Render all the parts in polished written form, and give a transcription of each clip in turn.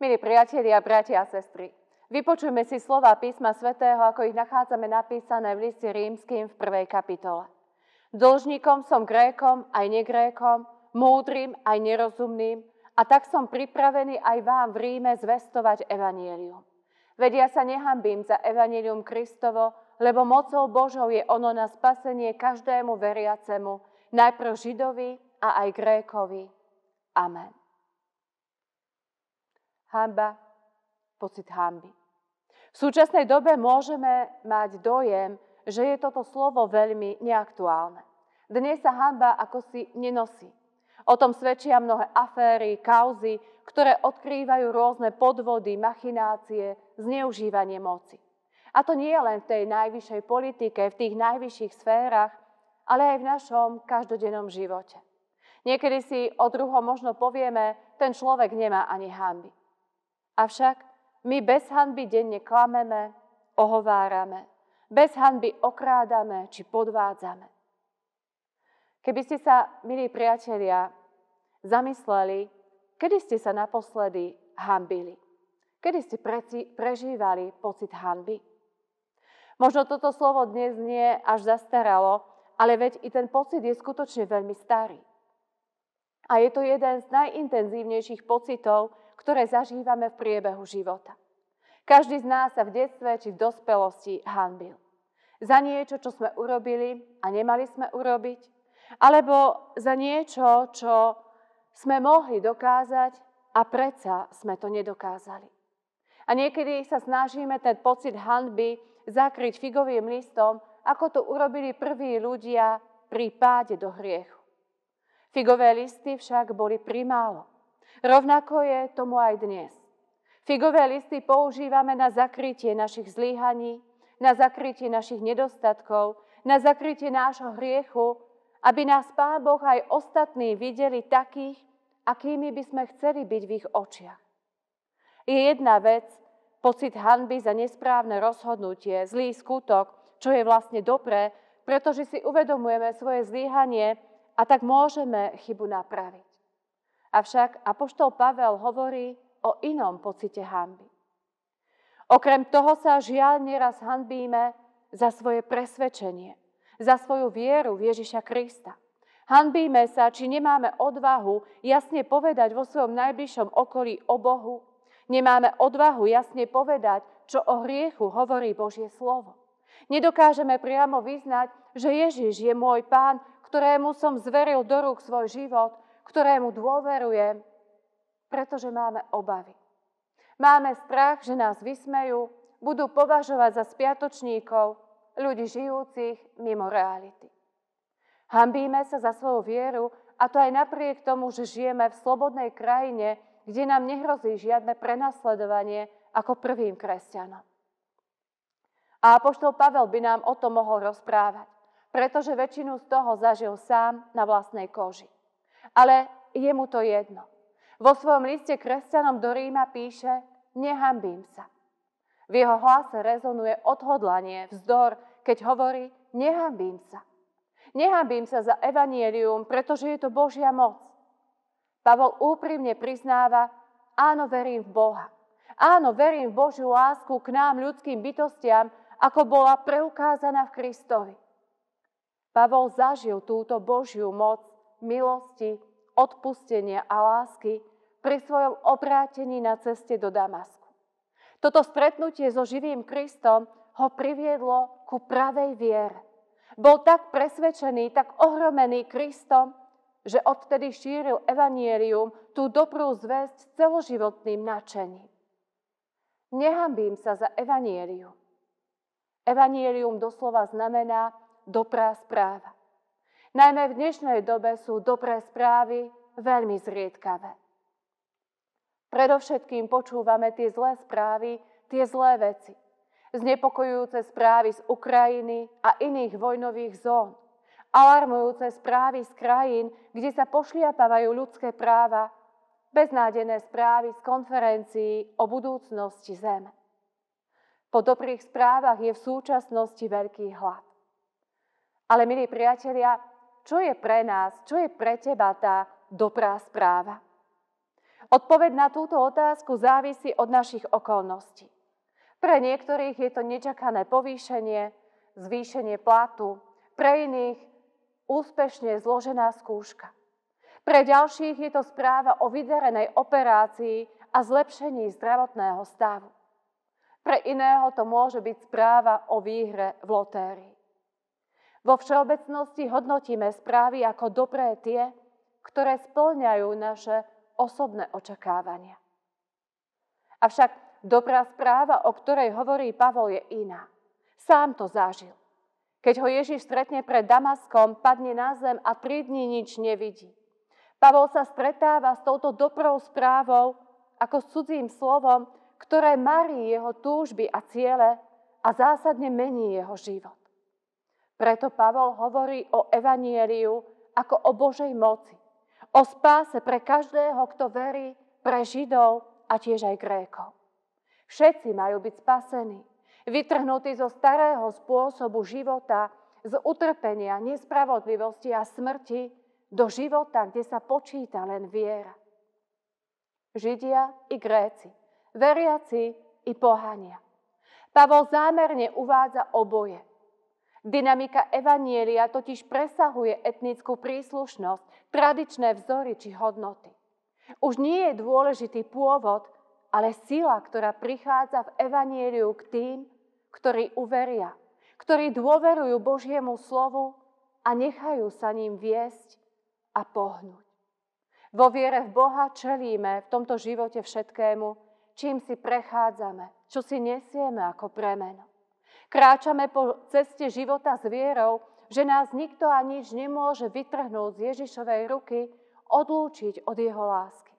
Milí priatelia, bratia a sestry, vypočujme si slova písma svätého, ako ich nachádzame napísané v liste Rímskym v 1. kapitole. Dlžníkom som Grékom aj negrékom, múdrym aj nerozumným, a tak som pripravený aj vám v Ríme zvestovať evanjelium. Veď ja sa nehambím za evanjelium Kristovo, lebo mocou Božou je ono na spasenie každému veriacemu, najprv Židovi a aj Grékovi. Amen. Hanba, pocit hanby. V súčasnej dobe môžeme mať dojem, že je toto slovo veľmi neaktuálne. Dnes sa hanba akosi nenosí. O tom svedčia mnohé aféry, kauzy, ktoré odkrývajú rôzne podvody, machinácie, zneužívanie moci. A to nie len v tej najvyššej politike, v tých najvyšších sférach, ale aj v našom každodennom živote. Niekedy si o druhom možno povieme, ten človek nemá ani hanby. Avšak my bez hanby denne klameme, ohovárame. Bez hanby okrádame či podvádzame. Keby ste sa, milí priatelia, zamysleli, kedy ste sa naposledy hanbili? Kedy ste prežívali pocit hanby? Možno toto slovo dnes nie až zastaralo, ale veď i ten pocit je skutočne veľmi starý. A je to jeden z najintenzívnejších pocitov, ktoré zažívame v priebehu života. Každý z nás sa v detstve či v dospelosti hanbil. Za niečo, čo sme urobili a nemali sme urobiť, alebo za niečo, čo sme mohli dokázať a predsa sme to nedokázali. A niekedy sa snažíme ten pocit hanby zakryť figovým listom, ako to urobili prví ľudia pri páde do hriechu. Figové listy však boli primálo. Rovnako je tomu aj dnes. Figové listy používame na zakrytie našich zlyhaní, na zakrytie našich nedostatkov, na zakrytie nášho hriechu, aby nás Pán Boh aj ostatní videli takých, akými by sme chceli byť v ich očiach. Je jedna vec, pocit hanby za nesprávne rozhodnutie, zlý skutok, čo je vlastne dobré, pretože si uvedomujeme svoje zlyhanie a tak môžeme chybu napraviť. Avšak apoštol Pavel hovorí o inom pocite hanby. Okrem toho sa žiaľ nieraz hanbíme za svoje presvedčenie, za svoju vieru v Ježiša Krista. Hanbíme sa, či nemáme odvahu jasne povedať vo svojom najbližšom okolí o Bohu. Nemáme odvahu jasne povedať, čo o hriechu hovorí Božie slovo. Nedokážeme priamo vyznať, že Ježiš je môj Pán, ktorému som zveril do rúk svoj život, ktorému dôverujem, pretože máme obavy. Máme strach, že nás vysmejú, budú považovať za spiatočníkov, ľudí žijúcich mimo reality. Hanbíme sa za svoju vieru, a to aj napriek tomu, že žijeme v slobodnej krajine, kde nám nehrozí žiadne prenasledovanie ako prvým kresťanom. A apoštol Pavel by nám o tom mohol rozprávať, pretože väčšinu z toho zažil sám na vlastnej koži. Ale je mu to jedno. Vo svojom liste kresťanom do Ríma píše: nehanbím sa. V jeho hlase rezonuje odhodlanie, vzdor, keď hovorí: nehanbím sa. Nehanbím sa za evanjelium, pretože je to Božia moc. Pavol úprimne priznáva: áno, verím v Boha. Áno, verím v Božiu lásku k nám, ľudským bytostiam, ako bola preukázaná v Kristovi. Pavol zažil túto Božiu moc milosti, odpustenia a lásky pri svojom obrátení na ceste do Damasku. Toto stretnutie so živým Kristom ho priviedlo ku pravej viere. Bol tak presvedčený, tak ohromený Kristom, že odtedy šíril evanjelium, tú dobrú zvesť s celoživotným nadšením. Nehanbím sa za evanjelium. Evanjelium doslova znamená dobrá správa. Najmä v dnešnej dobe sú dobré správy veľmi zriedkavé. Predovšetkým počúvame tie zlé správy, tie zlé veci. Znepokojujúce správy z Ukrajiny a iných vojnových zón. Alarmujúce správy z krajín, kde sa pošliapavajú ľudské práva. Beznádené správy z konferencií o budúcnosti Zeme. Po dobrých správach je v súčasnosti veľký hlad. Ale, milí priatelia, čo je pre nás, čo je pre teba tá dobrá správa? Odpoveď na túto otázku závisí od našich okolností. Pre niektorých je to nečakané povýšenie, zvýšenie platu, pre iných úspešne zložená skúška. Pre ďalších je to správa o vydarenej operácii a zlepšení zdravotného stavu. Pre iného to môže byť správa o výhre v lotérii. Vo všeobecnosti hodnotíme správy ako dobré tie, ktoré spĺňajú naše osobné očakávania. Avšak dobrá správa, o ktorej hovorí Pavol, je iná. Sám to zažil. Keď ho Ježiš stretne pred Damaskom, padne na zem a 3 dni nič nevidí. Pavol sa stretáva s touto dobrou správou ako s cudzým slovom, ktoré marí jeho túžby a ciele a zásadne mení jeho život. Preto Pavol hovorí o evanjeliu ako o Božej moci, o spáse pre každého, kto verí, pre Židov a tiež aj Grékov. Všetci majú byť spasení, vytrhnutí zo starého spôsobu života, z utrpenia, nespravodlivosti a smrti do života, kde sa počíta len viera. Židia i Gréci, veriaci i pohania. Pavol zámerne uvádza oboje. Dynamika evanjelia totiž presahuje etnickú príslušnosť, tradičné vzory či hodnoty. Už nie je dôležitý pôvod, ale sila, ktorá prichádza v evanjeliu k tým, ktorí uveria, ktorí dôverujú Božiemu slovu a nechajú sa ním viesť a pohnúť. Vo viere v Boha čelíme v tomto živote všetkému, čím si prechádzame, čo si nesieme ako premeno. Kráčame po ceste života s vierou, že nás nikto a nič nemôže vytrhnúť z Ježišovej ruky, odlúčiť od jeho lásky.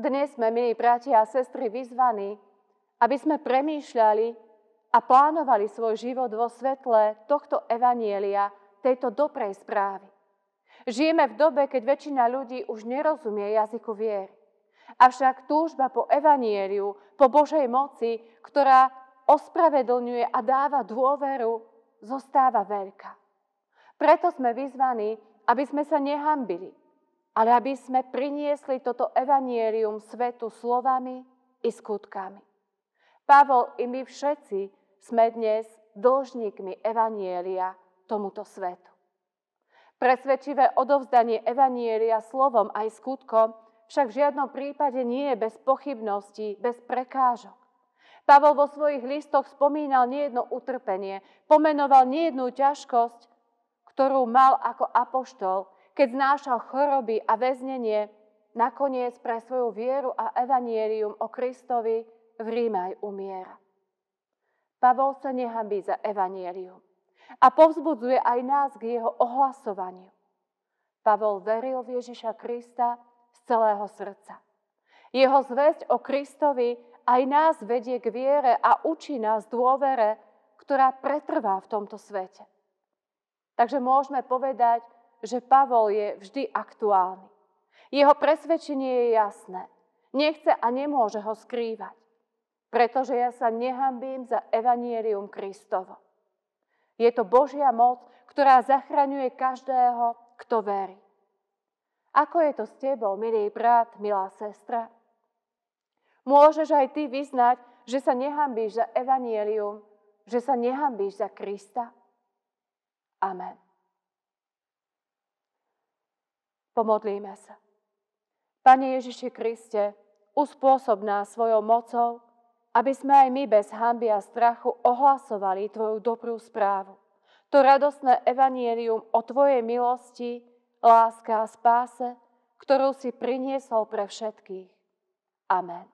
Dnes sme, milí bratia a sestry, vyzvaní, aby sme premýšľali a plánovali svoj život vo svetle tohto evanjelia, tejto dobrej správy. Žijeme v dobe, keď väčšina ľudí už nerozumie jazyku viery. Avšak túžba po evanjeliu, po Božej moci, ktorá ospravedlňuje a dáva dôveru, zostáva veľká. Preto sme vyzvaní, aby sme sa nehambili, ale aby sme priniesli toto evanjelium svetu slovami i skutkami. Pavol i my všetci sme dnes dlžníkmi evanjelia tomuto svetu. Presvedčivé odovzdanie evanjelia slovom aj skutkom však v žiadnom prípade nie je bez pochybností, bez prekážok. Pavol vo svojich listoch spomínal nejedno utrpenie, pomenoval nejednú ťažkosť, ktorú mal ako apoštol, keď znášal choroby a väznenie, nakoniec pre svoju vieru a evanjelium o Kristovi v Ríme aj umiera. Pavol sa nehanbí za evanjelium a povzbudzuje aj nás k jeho ohlasovaniu. Pavol veril v Ježiša Krista z celého srdca. Jeho zvesť o Kristovi aj nás vedie k viere a učí nás dôvere, ktorá pretrvá v tomto svete. Takže môžeme povedať, že Pavol je vždy aktuálny. Jeho presvedčenie je jasné. Nechce a nemôže ho skrývať, pretože ja sa nehambím za evanjelium Kristovo. Je to Božia moc, ktorá zachraňuje každého, kto verí. Ako je to s tebou, milý brat, milá sestra? Môžeš aj ty vyznať, že sa nehanbíš za evanjelium, že sa nehanbíš za Krista? Amen. Pomodlíme sa. Pane Ježiši Kriste, uspôsob nás svojou mocou, aby sme aj my bez hanby a strachu ohlasovali tvoju dobrú správu. To radosné evanjelium o tvojej milosti, láske a spáse, ktorú si priniesol pre všetkých. Amen.